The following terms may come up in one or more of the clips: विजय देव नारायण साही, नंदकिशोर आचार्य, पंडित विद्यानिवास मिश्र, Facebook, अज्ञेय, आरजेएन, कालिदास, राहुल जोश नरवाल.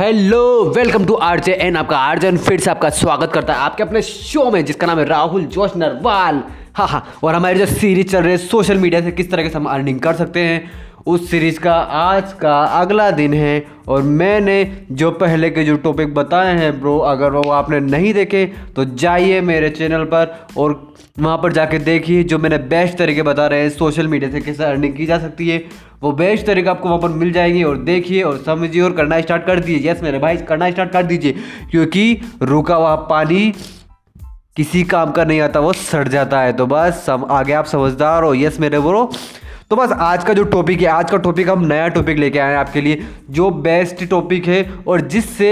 Hello welcome to आरजेएन। आपका आरजेएन फिर से आपका स्वागत करता है आपके अपने शो में जिसका नाम है राहुल जोश नरवाल। हाँ, और हमारी जो सीरीज चल रही है सोशल मीडिया से किस तरह से हम अर्निंग कर सकते हैं, उस सीरीज़ का आज का अगला दिन है। और मैंने जो पहले के जो टॉपिक बताए हैं ब्रो, अगर वो आपने नहीं देखे तो जाइए मेरे चैनल पर और वहाँ पर जाके देखिए। जो मैंने बेस्ट तरीके बता रहे हैं सोशल मीडिया से कैसे अर्निंग की जा सकती है, वो बेस्ट तरीका आपको वहाँ पर मिल जाएंगे। और देखिए और समझिए और करना स्टार्ट कर दीजिए। यस मेरे भाई, करना स्टार्ट कर दीजिए, क्योंकि रुका हुआ पानी किसी काम का नहीं आता, वो सड़ जाता है। तो बस आगे आप समझदार हो। यस मेरे ब्रो, तो बस आज का जो टॉपिक है, आज का टॉपिक हम नया टॉपिक लेके आए हैं आपके लिए, जो बेस्ट टॉपिक है और जिससे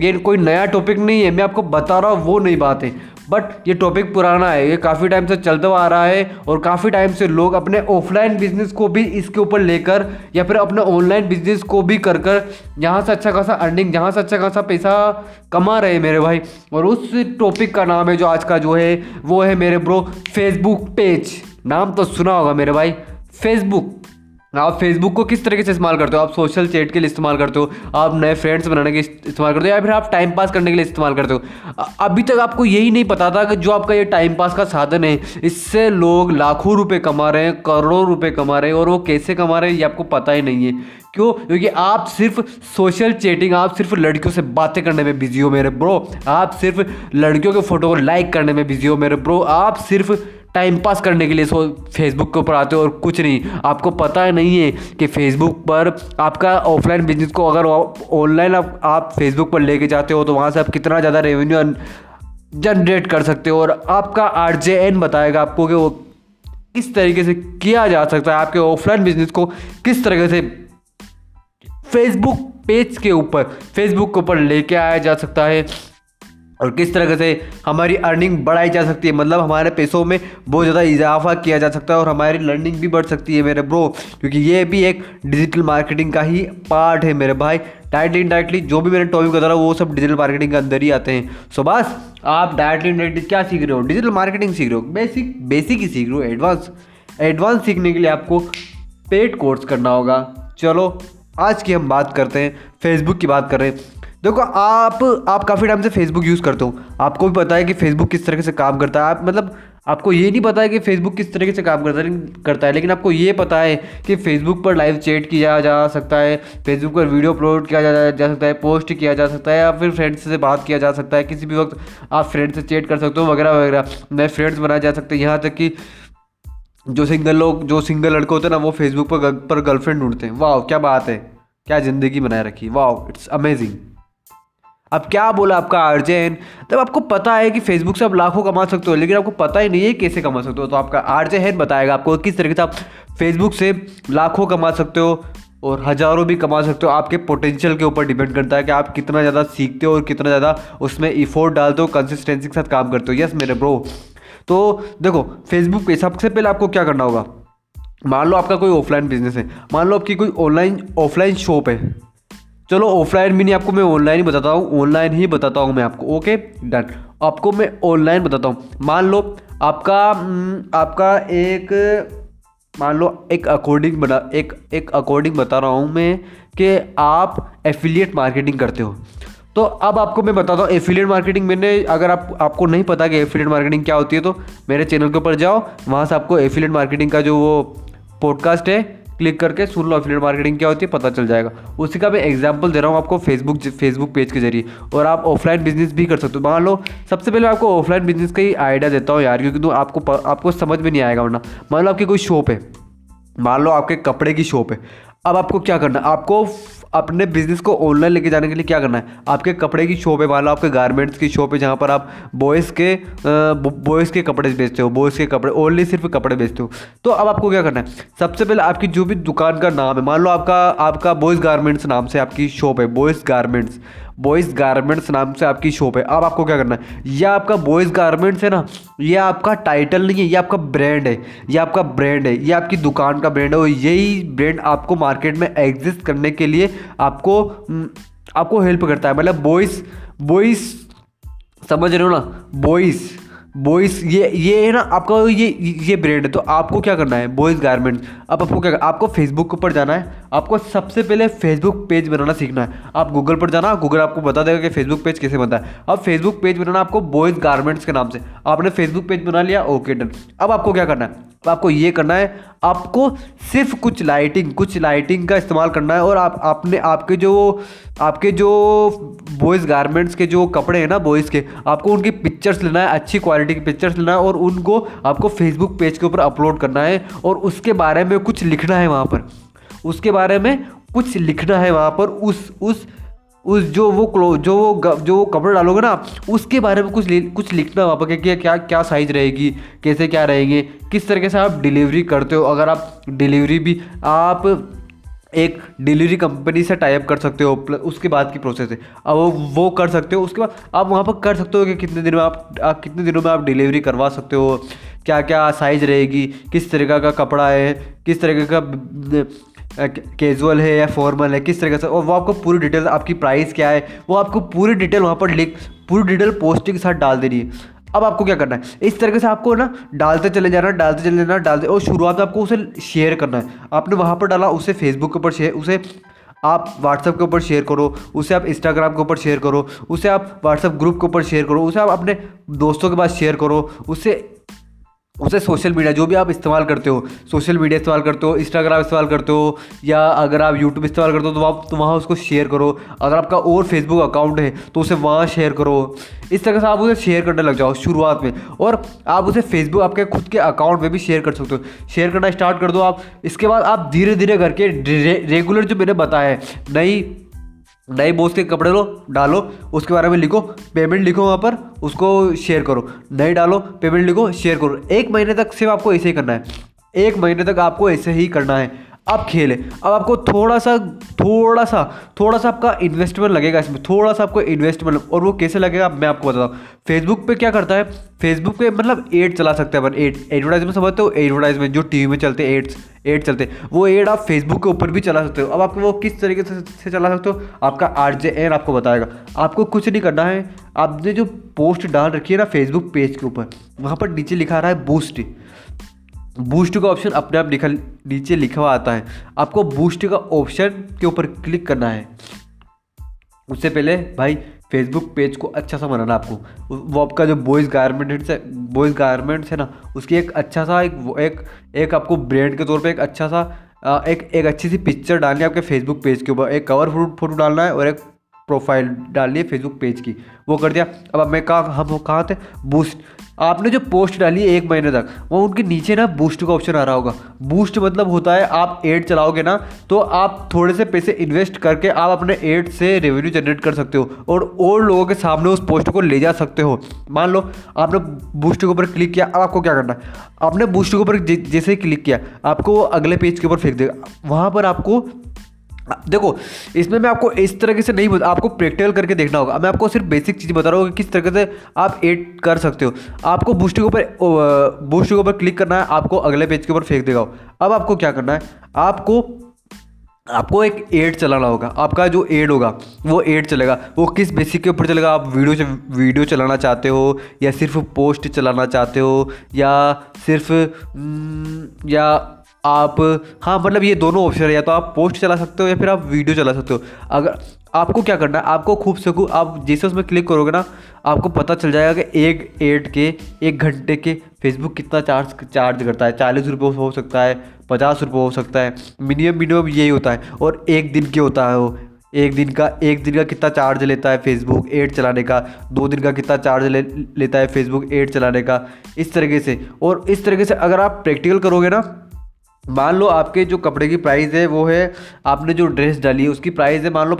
ये कोई नया टॉपिक नहीं है। मैं आपको बता रहा हूँ वो नहीं बात है, बट ये टॉपिक पुराना है, ये काफ़ी टाइम से चलता हुआ आ रहा है। और काफ़ी टाइम से लोग अपने ऑफलाइन बिजनेस को भी इसके ऊपर लेकर या फिर अपने ऑनलाइन बिजनेस को भी कर कर यहाँ से अच्छा खासा अर्निंग, यहाँ से अच्छा खासा पैसा कमा रहे हैं मेरे भाई। और उस टॉपिक का नाम है जो आज का जो है वो है मेरे ब्रो फेसबुक पेज। नाम तो सुना होगा मेरे भाई, फेसबुक। आप फेसबुक को किस तरीके से इस्तेमाल करते हो? आप सोशल चैट के लिए इस्तेमाल करते हो, आप नए फ्रेंड्स बनाने के इस्तेमाल करते हो, या फिर आप टाइम पास करने के लिए इस्तेमाल करते हो? अभी तक आपको यही नहीं पता था कि जो आपका ये टाइम पास का साधन है, इससे लोग लाखों रुपए कमा रहे हैं, करोड़ों रुपए कमा रहे हैं। और वो कैसे कमा रहे हैं ये आपको पता ही नहीं है। क्यों? क्योंकि आप सिर्फ सोशल चैटिंग, आप सिर्फ लड़कियों से बातें करने में बिजी हो मेरे ब्रो, आप सिर्फ लड़कियों के फोटो को लाइक करने में बिजी हो मेरे ब्रो, आप सिर्फ टाइम पास करने के लिए फेसबुक के ऊपर आते हो और कुछ नहीं। आपको पता है नहीं है कि फेसबुक पर आपका ऑफलाइन बिजनेस को अगर ऑनलाइन आप फेसबुक पर लेके जाते हो तो वहाँ से आप कितना ज़्यादा रेवेन्यू जनरेट कर सकते हो। और आपका आरजेएन बताएगा आपको कि वो किस तरीके से किया जा सकता है, आपके ऑफलाइन बिजनेस को किस तरीके से फेसबुक पेज के ऊपर, फेसबुक के ऊपर लेके आया जा सकता है और किस तरह से हमारी अर्निंग बढ़ाई जा सकती है। मतलब हमारे पैसों में बहुत ज़्यादा इजाफा किया जा सकता है और हमारी लर्निंग भी बढ़ सकती है मेरे ब्रो, क्योंकि ये भी एक डिजिटल मार्केटिंग का ही पार्ट है मेरे भाई। डायरेक्टली इनडायरेक्टली जो भी मैंने टॉपिक बता रहा हूँ वो सब डिजिटल मार्केटिंग के अंदर ही आते हैं। सो बस आप डायरेक्टली इनडायरेक्टली क्या सीख रहे हो? डिजिटल मार्केटिंग सीख रहे हो, बेसिक ही सीख रहे हो। एडवांस सीखने के लिए आपको पेड कोर्स करना होगा। चलो आज की हम बात करते हैं, फेसबुक की बात कर रहे हैं। देखो आप काफ़ी टाइम से फेसबुक यूज़ करते हो, आपको भी पता है कि फेसबुक किस तरीके से काम करता है। आप मतलब आपको ये नहीं पता है कि फेसबुक किस तरीके से काम करता है, लेकिन आपको ये पता है कि फेसबुक पर लाइव चैट किया जा सकता है, फेसबुक पर वीडियो अपलोड किया जा सकता है, पोस्ट किया जा सकता है, या फिर फ्रेंड्स से बात किया जा सकता है। किसी भी वक्त आप फ्रेंड से चैट कर सकते हो वगैरह वगैरह, नए फ्रेंड्स बनाए जा सकते हैं। यहाँ तक कि जो सिंगल लड़के होते हैं ना, वो फेसबुक पर गर्लफ्रेंड ढूंढते हैं। वाह क्या बात है, क्या ज़िंदगी बनाए रखी, वाह इट्स अमेजिंग। अब क्या बोला आपका आरजेएन? तब आपको पता है कि फेसबुक से आप लाखों कमा सकते हो, लेकिन आपको पता ही नहीं है कैसे कमा सकते हो। तो आपका आरजेएन बताएगा आपको किस तरीके से आप फेसबुक से लाखों कमा सकते हो और हज़ारों भी कमा सकते हो। आपके पोटेंशियल के ऊपर डिपेंड करता है कि आप कितना ज़्यादा सीखते हो और कितना ज़्यादा उसमें इफोर्ट डालते हो, कंसिस्टेंसी के साथ काम करते हो। यस मेरे ब्रो, तो देखो फेसबुक पे सबसे पहले आपको क्या करना होगा। मान लो आपका कोई ऑफलाइन बिजनेस है, मान लो आपकी कोई ऑफलाइन शॉप है। चलो ऑफलाइन भी नहीं, आपको मैं ऑनलाइन ही बताता हूँ, ओके डन, आपको मैं ऑनलाइन बताता हूँ। मान लो एक अकॉर्डिंग बता रहा हूँ मैं कि आप एफिलिएट मार्केटिंग करते हो। तो अब आपको मैं बताता हूँ एफिलिएट मार्केटिंग। अगर आपको नहीं पता कि एफिलिएट मार्केटिंग क्या होती है तो मेरे चैनल के ऊपर जाओ, वहाँ से आपको एफिलिएट मार्केटिंग का जो वो पॉडकास्ट है क्लिक करके सुन लो, एफिलिएट मार्केटिंग क्या होती है पता चल जाएगा। उसी का मैं एग्जांपल दे रहा हूँ आपको फेसबुक पेज के जरिए। और आप ऑफलाइन बिजनेस भी कर सकते हो। मान लो सबसे पहले आपको ऑफलाइन बिजनेस का ही आइडिया देता हूँ यार, क्योंकि आपको समझ में नहीं आएगा वरना। मान लो आपकी कोई शॉप है, मान लो आपके कपड़े की शॉप है। अब आपको क्या करना है, आपको अपने बिजनेस को ऑनलाइन लेके जाने के लिए क्या करना है। आपके कपड़े की शॉप है, मान लो आपके गारमेंट्स की शॉप है, जहाँ पर आप बॉयज़ के कपड़े बेचते हो, बॉयज़ के कपड़े ओनली, सिर्फ कपड़े बेचते हो। तो अब आपको क्या करना है, सबसे पहले आपकी जो भी दुकान का नाम है, मान लो आपका बॉयज़ गारमेंट्स नाम से आपकी शॉप है, बॉयज़ गारमेंट्स नाम से आपकी शॉप है। अब आपको क्या करना है, यह आपका बॉयज़ गारमेंट्स है ना, यह आपका टाइटल नहीं है, यह आपका ब्रांड है, यह आपकी दुकान का ब्रांड है। और यही ब्रांड आपको मार्केट में एग्जिस्ट करने के लिए आपको हेल्प करता है। मतलब बॉयज़ समझ रहे हो ना, बॉयज़ ये है ना आपका ये ब्रांड है, तो आपको क्या करना है बॉयज़ गारमेंट्स। अब आपको क्या करना है, आपको फेसबुक पर जाना है, आपको सबसे पहले फेसबुक पेज बनाना सीखना है। आप गूगल पर जाना, गूगल आपको बता देगा कि फेसबुक पेज कैसे बनता है। अब फेसबुक पेज बनाना आपको बॉयज़ गारमेंट्स के नाम से। आपने फेसबुक पेज बना लिया, ओके डन। अब आपको क्या करना है, आपको ये करना है, आपको सिर्फ कुछ लाइटिंग का इस्तेमाल करना है। और आपके जो बॉयज़ गारमेंट्स के जो कपड़े हैं ना बॉयज़ के, आपको उनकी पिक्चर्स लेना है, अच्छी क्वालिटी की पिक्चर्स लेना है और उनको आपको फेसबुक पेज के ऊपर अपलोड करना है। और उसके बारे में कुछ लिखना है वहाँ पर, उस जो वो कपड़े डालोगे ना उसके बारे में कुछ लिखना वहाँ पर कि क्या साइज़ रहेगी, कैसे क्या रहेंगे, किस तरीके से आप डिलीवरी करते हो। अगर आप डिलीवरी भी आप एक डिलीवरी कंपनी से टाइप कर सकते हो, उसके बाद की प्रोसेस है, अब वो कर सकते हो। उसके बाद आप वहाँ पर कर सकते हो कि कितने दिनों में आप डिलीवरी करवा सकते हो, क्या क्या साइज़ रहेगी, किस तरीके का कपड़ा है, किस तरीके का कैजुअल है या फॉर्मल है, किस तरीके से। और वो आपको पूरी डिटेल, आपकी प्राइस क्या है, वो आपको पूरी डिटेल वहाँ पर पूरी डिटेल पोस्टिंग के साथ डाल देनी है। अब आपको क्या करना है, इस तरीके से आपको ना डालते चले जाना और शुरुआत में आपको उसे शेयर करना है। आपने वहाँ पर डाला, उसे फेसबुक के ऊपर शेयर, उसे आप व्हाट्सएप के ऊपर शेयर करो, उसे आप इंस्टाग्राम के ऊपर शेयर करो, उसे आप व्हाट्सएप ग्रुप के ऊपर शेयर करो, उसे आप अपने दोस्तों के पास शेयर करो, उसे सोशल मीडिया जो भी आप इस्तेमाल करते हो, सोशल मीडिया इस्तेमाल करते हो, इंस्टाग्राम इस्तेमाल करते हो या अगर आप यूट्यूब इस्तेमाल करते हो तो आप वहाँ उसको शेयर करो। अगर आपका और फेसबुक अकाउंट है तो उसे वहाँ शेयर करो। इस तरह से आप उसे शेयर करने लग जाओ शुरुआत में। और आप उसे फेसबुक आपके खुद के अकाउंट में भी शेयर कर सकते हो, शेयर करना स्टार्ट कर दो आप। इसके बाद आप धीरे धीरे करके रेगुलर जो मैंने बताया है, नए बॉस के कपड़े लो, डालो, उसके बारे में लिखो, पेमेंट लिखो वहाँ पर, उसको शेयर करो, नए डालो, पेमेंट लिखो, शेयर करो। एक महीने तक सिर्फ आपको ऐसे ही करना है, अब खेल है। अब आपको थोड़ा सा आपका इन्वेस्टमेंट लगेगा इसमें, और वो कैसे लगेगा मैं आपको बताता हूँ। फेसबुक पे क्या करता है, फेसबुक पे मतलब एड चला सकते हैं अपन, एड एडवर्टाइजमेंट समझते हो, एडवर्टाइजमेंट जो टीवी में चलते हैं एड चलते हैं, वो एड आप फेसबुक के ऊपर भी चला सकते हो। अब आपको वो किस तरीके से चला सकते हो, आपका आरजेएन आपको बताएगा। आपको कुछ नहीं करना है, आपने जो पोस्ट डाल रखी है ना फेसबुक पेज के ऊपर, वहाँ पर नीचे लिखा रहा है बूस्ट का ऑप्शन अपने आप नीचे लिखा हुआ आता है। आपको बूस्ट का ऑप्शन के ऊपर क्लिक करना है। उससे पहले भाई फेसबुक पेज को अच्छा सा बनाना आपको, वो आपका जो बॉयज़ गारमेंट्स है ना उसकी एक अच्छा सा एक आपको ब्रांड के तौर पे एक अच्छा सा एक अच्छी सी पिक्चर डालनी है आपके फेसबुक पेज के ऊपर। एक कवर फोटो डालना है और एक प्रोफाइल डालिए फेसबुक पेज की, वो कर दिया। अब मैं कहाँ थे, बूस्ट। आपने जो पोस्ट डाली है एक महीने तक, वो उनके नीचे ना बूस्ट का ऑप्शन आ रहा होगा। बूस्ट मतलब होता है आप एड चलाओगे ना तो आप थोड़े से पैसे इन्वेस्ट करके आप अपने एड से रेवेन्यू जनरेट कर सकते हो और लोगों के सामने उस पोस्ट को ले जा सकते हो। मान लो आपने बूस्ट के ऊपर क्लिक किया, अब आपको क्या करना है, आपने बूस्ट के ऊपर जैसे ही क्लिक किया आपको वो अगले पेज के ऊपर फेंक देगा। वहाँ पर आपको देखो, इसमें मैं आपको इस तरीके से नहीं बता, आपको प्रैक्टिकल करके देखना होगा। मैं आपको सिर्फ बेसिक चीज़ बता रहा हूँ कि किस तरीके से आप एड कर सकते हो। आपको बूस्ट के ऊपर क्लिक करना है, आपको अगले पेज के ऊपर फेंक देगा। अब आपको क्या करना है, आपको एक एड चलाना होगा। आपका जो एड होगा वो एड चलेगा, वो किस बेसिक के ऊपर चलेगा, आप वीडियो चलाना चाहते हो या सिर्फ पोस्ट चलाना चाहते हो या आप, हाँ मतलब ये दोनों ऑप्शन है, या तो आप पोस्ट चला सकते हो या फिर आप वीडियो चला सकते हो। अगर आपको क्या करना है, आपको खूब से खूब आप जैसे उसमें क्लिक करोगे ना आपको पता चल जाएगा कि एक एड के 1 घंटे के फेसबुक कितना चार्ज करता है। 40 रुपये हो सकता है, 50 रुपये हो सकता है, मिनिमम यही होता है। और एक दिन के होता है वो, एक दिन का कितना चार्ज लेता है फेसबुक एड चलाने का, 2 दिन का कितना चार्ज लेता है फेसबुक एड चलाने का। इस तरीके से, और इस तरीके से अगर आप प्रैक्टिकल करोगे ना, मान लो आपके जो कपड़े की प्राइस है वो है, आपने जो ड्रेस डाली है उसकी प्राइस है, मान लो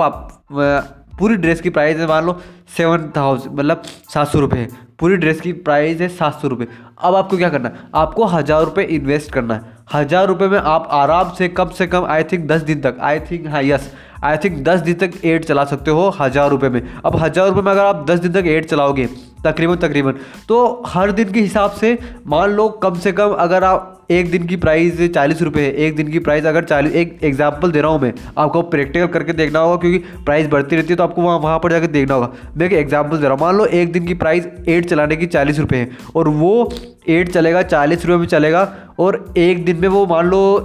पूरी ड्रेस की प्राइस है मान लो 7,000 मतलब 700 रुपये है, पूरी ड्रेस की प्राइस है 700 रुपये। अब आपको क्या करना है, आपको 1,000 रुपये इन्वेस्ट करना है। 1,000 रुपये में आप आराम से कम आई थिंक 10 दिन तक, आई थिंक हाँ यस आई थिंक 10 दिन तक एड चला सकते हो 1000 रुपये में। अब 1000 रुपये में अगर आप 10 दिन तक एड चलाओगे तकरीबन तो हर दिन के हिसाब से मान लो कम से कम अगर आप एक दिन की प्राइस 40 रुपये है, एक दिन की प्राइस अगर 40, एक एग्जाम्पल दे रहा हूँ मैं, आपको प्रैक्टिकल करके देखना होगा क्योंकि प्राइस बढ़ती रहती है तो आपको वहाँ पर जाकर देखना होगा। मैं एक एग्जाम्पल दे रहा हूँ, मान लो एक दिन की प्राइस एड चलाने की 40 रुपये है और वो एड चलेगा 40 रुपये में चलेगा और एक दिन में वो मान लो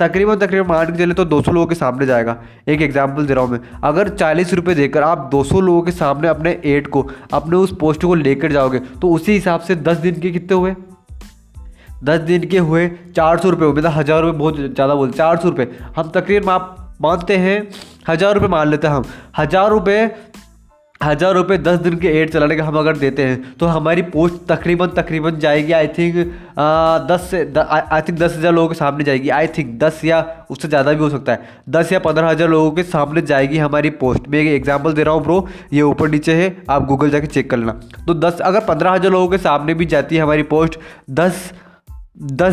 तकरीबन मान के चले तो 200 लोगों के सामने जाएगा। एक एग्जाम्पल दे रहा हूँ मैं, अगर 40 रुपये देकर आप 200 लोगों के सामने अपने एड को, अपने उस पोस्ट को लेकर जाओगे तो उसी हिसाब से 10 दिन के कितने हुए, 10 दिन के हुए 400 रुपये। मतलब 1000 रुपये बहुत ज़्यादा बोल, 400 रुपये हम तकरीबन मानते हैं, 1000 रुपये मान लेते हैं हम। 1000 रुपये 10 दिन के एड चलाने का हम अगर देते हैं तो हमारी पोस्ट तकरीबन जाएगी आई थिंक 10,000 लोगों के सामने जाएगी। आई थिंक 10 या उससे ज़्यादा भी हो सकता है, 10 या 15,000 लोगों के सामने जाएगी हमारी पोस्ट। मैं एक एग्जाम्पल दे रहा हूँ ब्रो, ये ऊपर नीचे है, आप गूगल जाके चेक करना। तो 10 अगर 15,000 लोगों के सामने भी जाती है हमारी पोस्ट 10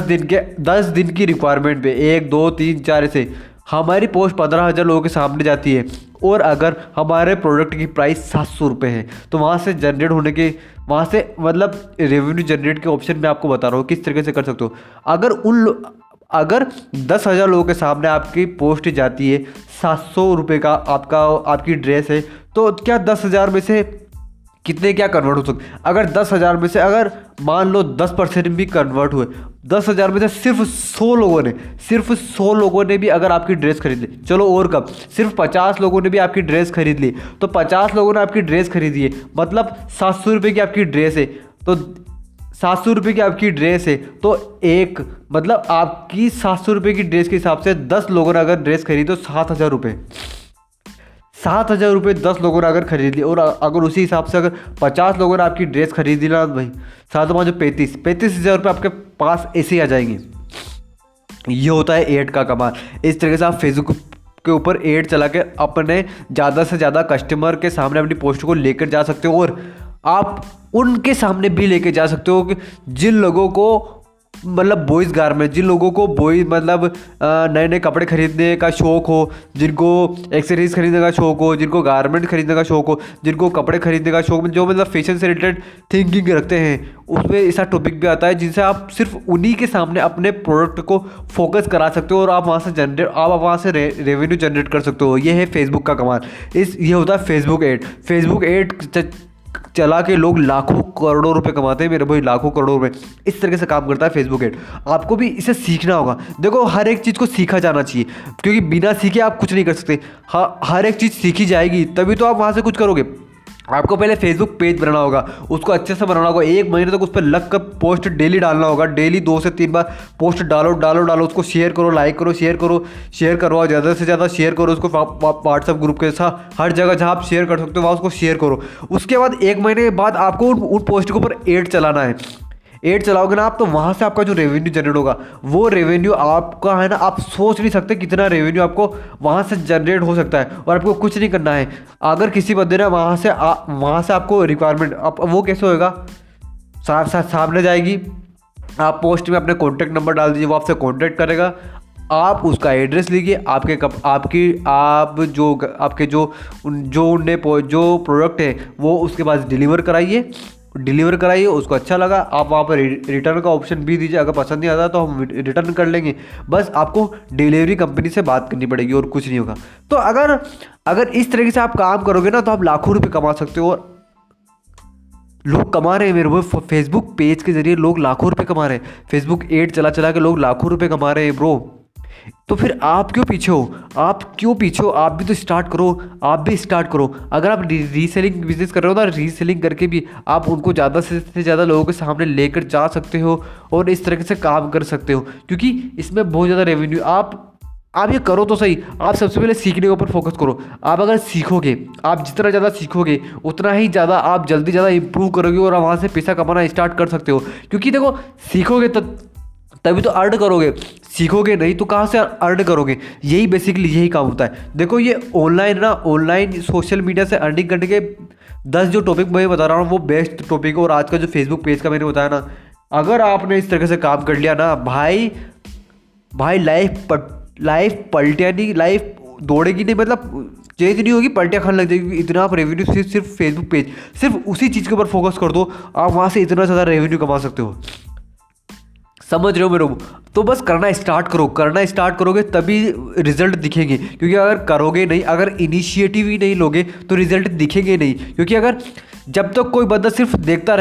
दिन की रिक्वायरमेंट पे, 1 2 3 4 ऐसे हमारी पोस्ट 15,000 लोगों के सामने जाती है। और अगर हमारे प्रोडक्ट की प्राइस 700 रुपये है तो वहाँ से जनरेट होने के, वहाँ से मतलब रेवेन्यू जनरेट के ऑप्शन में आपको बता रहा हूँ किस तरीके से कर सकते हो। अगर 10,000 लोगों के सामने आपकी पोस्ट जाती है 700 रुपये का आपकी ड्रेस है तो क्या 10,000 में से कितने क्या कन्वर्ट हो सकते? अगर 10,000 में से अगर मान लो 10% भी कन्वर्ट हुए, 10,000 में से सिर्फ 100 लोगों ने भी अगर आपकी ड्रेस खरीद ली, चलो और कब, सिर्फ 50 लोगों ने भी आपकी ड्रेस खरीद ली तो 50 लोगों ने आपकी ड्रेस खरीदी है, मतलब 700 रुपये की आपकी ड्रेस है तो 700 रुपये की आपकी ड्रेस है तो एक मतलब आपकी 700 रुपये की ड्रेस के हिसाब से 10 लोगों ने अगर ड्रेस खरीदी तो 7000 रुपये 10 लोगों ने अगर खरीद ली और अगर उसी हिसाब से अगर 50 लोगों ने आपकी ड्रेस खरीदी ना भाई 35,000 रुपये आपके पास ऐसे ही आ जाएंगे। ये होता है एड का कमाल। इस तरीके से आप फेसबुक के ऊपर एड चला के अपने ज़्यादा से ज़्यादा कस्टमर के सामने अपनी पोस्ट को लेकर जा सकते हो और आप उनके सामने भी लेके जा सकते हो कि जिन लोगों को मतलब बॉयज़ गारमेंट, जिन लोगों को बॉयज़ मतलब नए नए कपड़े खरीदने का शौक़ हो, जिनको एक्सेसरीज खरीदने का शौक़ हो, जिनको गारमेंट खरीदने का शौक़ हो, जिनको कपड़े खरीदने का शौक़, जो मतलब फैशन से रिलेटेड थिंकिंग रखते हैं, उसमें ऐसा टॉपिक भी आता है जिनसे आप सिर्फ उन्हीं के सामने अपने प्रोडक्ट को फोकस करा सकते हो और आप वहाँ से रेवेन्यू जनरेट कर सकते हो। ये है फेसबुक का कमाल। ये होता है फेसबुक एड। फेसबुक एड चला के लोग लाखों करोड़ों रुपए कमाते हैं मेरे भाई, लाखों करोड़ों रुपए। इस तरीके से काम करता है फेसबुक एड। आपको भी इसे सीखना होगा। देखो हर एक चीज़ को सीखा जाना चाहिए क्योंकि बिना सीखे आप कुछ नहीं कर सकते। हर एक चीज़ सीखी जाएगी तभी तो आप वहाँ से कुछ करोगे। आपको पहले फेसबुक पेज बनाना होगा, उसको अच्छे से बनाना होगा, 1 महीने तक उस पर लगकर पोस्ट डेली डालना होगा। डेली 2 से 3 बार पोस्ट डालो, उसको शेयर करो, लाइक करो, शेयर करवाओ, ज़्यादा से ज़्यादा शेयर करो उसको व्हाट्सअप ग्रुप के साथ, हर जगह जहाँ आप शेयर कर सकते हो वहाँ उसको शेयर करो। उसके बाद 1 महीने बाद आपको उन पोस्ट के ऊपर एड चलाना है। एड चलाओगे ना आप तो वहाँ से आपका जो रेवेन्यू जनरेट होगा वो रेवेन्यू आपका है ना, आप सोच नहीं सकते कितना रेवेन्यू आपको वहाँ से जनरेट हो सकता है और आपको कुछ नहीं करना है। अगर किसी बंदे ने वहाँ से आपको रिक्वायरमेंट, आप वो कैसे होएगा, सामने जाएगी, आप पोस्ट में अपने कॉन्टैक्ट नंबर डाल दीजिए, वो आपसे कॉन्टैक्ट करेगा, आप उसका एड्रेस लीजिए, आपके जो प्रोडक्ट है वो उसके पास डिलीवर कराइए, उसको अच्छा लगा आप वहाँ पर रिटर्न का ऑप्शन भी दीजिए, अगर पसंद नहीं आता तो हम रिटर्न कर लेंगे। बस आपको डिलीवरी कंपनी से बात करनी पड़ेगी और कुछ नहीं होगा। तो अगर इस तरीके से आप काम करोगे ना तो आप लाखों रुपए कमा सकते हो। और लोग कमा रहे हैं मेरे वो, फेसबुक पेज के जरिए लोग लाखों रुपये कमा रहे हैं। फेसबुक एड चला के लोग लाखों रुपये कमा रहे हैं ब्रो। तो फिर आप क्यों पीछे हो, आप भी तो स्टार्ट करो। अगर आप रीसेलिंग बिजनेस कर रहे हो ना, रीसेलिंग करके भी आप उनको ज़्यादा से ज़्यादा लोगों के सामने लेकर जा सकते हो और इस तरीके से काम कर सकते हो क्योंकि इसमें बहुत ज़्यादा रेवेन्यू। आप ये करो तो सही, आप सबसे पहले सीखने के ऊपर फोकस करो। आप अगर सीखोगे, आप जितना ज़्यादा सीखोगे उतना ही ज़्यादा आप जल्दी ज़्यादा इंप्रूव करोगे और वहाँ से पैसा कमाना स्टार्ट कर सकते हो। क्योंकि देखो सीखोगे तभी तो अर्न करोगे, सीखोगे नहीं तो कहाँ से अर्न करोगे। यही बेसिकली यही काम होता है। देखो ये ऑनलाइन सोशल मीडिया से अर्निंग करने के 10 जो टॉपिक मैं बता रहा हूँ वो बेस्ट टॉपिक है। और आज का जो फेसबुक पेज का मैंने बताया ना, अगर आपने इस तरीके से काम कर लिया ना भाई लाइफ पलटेगी, लाइफ दौड़ेगी नहीं, मतलब चेज नहीं होगी, पलटियाँ खाने लग जाएगी। इतना आप रेवेन्यू सिर्फ फेसबुक पेज, सिर्फ उसी चीज़ के ऊपर फोकस कर दो, आप वहाँ से इतना ज़्यादा रेवेन्यू कमा सकते हो। समझ रहे हो मेरे को? तो बस करना स्टार्ट करोगे तभी रिजल्ट दिखेंगे, क्योंकि अगर करोगे नहीं, अगर इनिशिएटिव ही नहीं लोगे तो रिजल्ट दिखेंगे नहीं। क्योंकि अगर जब तक कोई बंदा सिर्फ देखता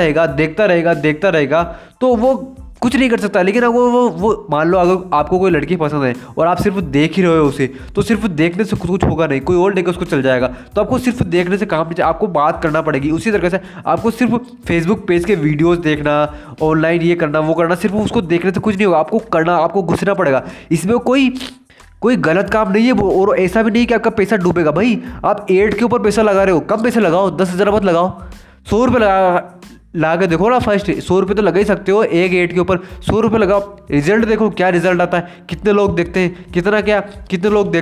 रहेगा तो वो कुछ नहीं कर सकता। लेकिन अगर वो मान लो अगर आपको कोई लड़की पसंद है और आप सिर्फ देख ही रहे हो उसे, तो सिर्फ देखने से कुछ होगा नहीं, कोई और लेकर उसको चल जाएगा। तो आपको सिर्फ देखने से काम नहीं चाहिए, आपको बात करना पड़ेगी। उसी तरीके से आपको सिर्फ फेसबुक पेज के वीडियोस देखना, ऑनलाइन ये करना वो करना, सिर्फ उसको देखने से कुछ नहीं होगा, आपको घुसना पड़ेगा। इसमें कोई गलत काम नहीं है और ऐसा भी नहीं कि आपका पैसा डूबेगा। भाई आप एड के ऊपर पैसा लगा रहे हो, कम पैसा लगाओ, 10,000 मत लगाओ, 100 रुपये ला के देखो ना। फर्स्ट 100 रुपये तो लगा ही सकते हो एक एड के ऊपर, 100 रुपये लगाओ, रिजल्ट देखो क्या रिजल्ट आता है, कितने लोग देखते हैं, कितने लोग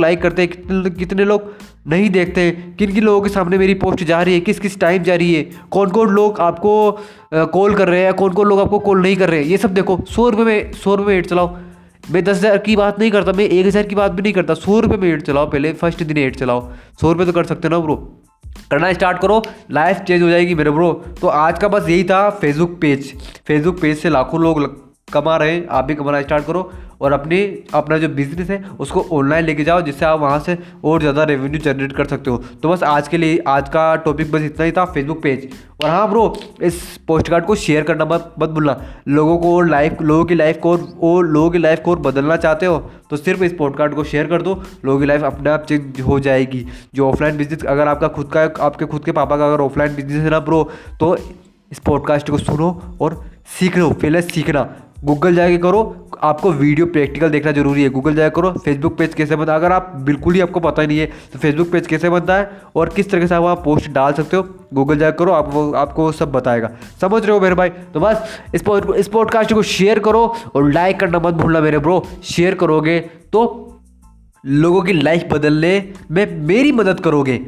लाइक करते हैं, कितने लोग नहीं देखते हैं, किन लोगों के सामने मेरी पोस्ट जा रही है, किस टाइम जा रही है, कौन लोग आपको कॉल कर रहे हैं, कौन लोग आपको कॉल नहीं कर रहे हैं, ये सब देखो। 100 रुपये में एड चलाओ। मैं 10,000 की बात नहीं करता, मैं 1,000 की बात भी नहीं करता, 100 रुपये में एड चलाओ, पहले फर्स्ट दिन एड चलाओ। 100 रुपये तो कर सकते ना ब्रो। करना स्टार्ट करो, लाइफ चेंज हो जाएगी मेरे ब्रो। तो आज का बस यही था, फेसबुक पेज से लाखों लोग कमा रहे हैं, आप भी कमाना स्टार्ट करो और अपना जो बिजनेस है उसको ऑनलाइन लेके जाओ, जिससे आप वहाँ से और ज़्यादा रेवेन्यू जनरेट कर सकते हो। तो बस आज का टॉपिक बस इतना ही था, फेसबुक पेज। और हाँ ब्रो, इस पोस्टकार्ड को शेयर करना मत भूलना। लोगों की लाइफ को बदलना चाहते हो तो सिर्फ इस पोस्टकार्ड को शेयर कर दो, लोगों की लाइफ अपने आप चेंज हो जाएगी। जो ऑफलाइन बिजनेस, अगर आपका खुद के पापा का अगर ऑफलाइन बिजनेस है ना ब्रो, तो इस पॉडकास्ट को सुनो और पहले सीखना। गूगल जाके करो, आपको वीडियो प्रैक्टिकल देखना जरूरी है, गूगल जाके करो फेसबुक पेज कैसे बनता है। अगर आप बिल्कुल ही आपको पता ही नहीं है तो फेसबुक पेज कैसे बनता है और किस तरह से आप वहाँ पोस्ट डाल सकते हो, गूगल जाके करो, आपको सब बताएगा। समझ रहे हो मेरे भाई? तो बस इस पॉडकास्ट को शेयर करो और लाइक करना मत भूलना मेरे ब्रो। शेयर करोगे तो लोगों की लाइफ बदलने में मेरी मदद करोगे,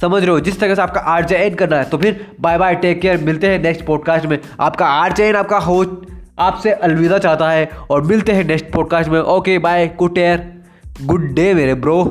समझ रहे हो? जिस तरह से आपका आरजेएन करना है। तो फिर बाय बाय, टेक केयर, मिलते हैं नेक्स्ट पॉडकास्ट में। आपका आरजेएन, आपका होस्ट, आपसे अलविदा चाहता है और मिलते हैं नेक्स्ट पॉडकास्ट में। Okay bye, good care, good day मेरे ब्रो।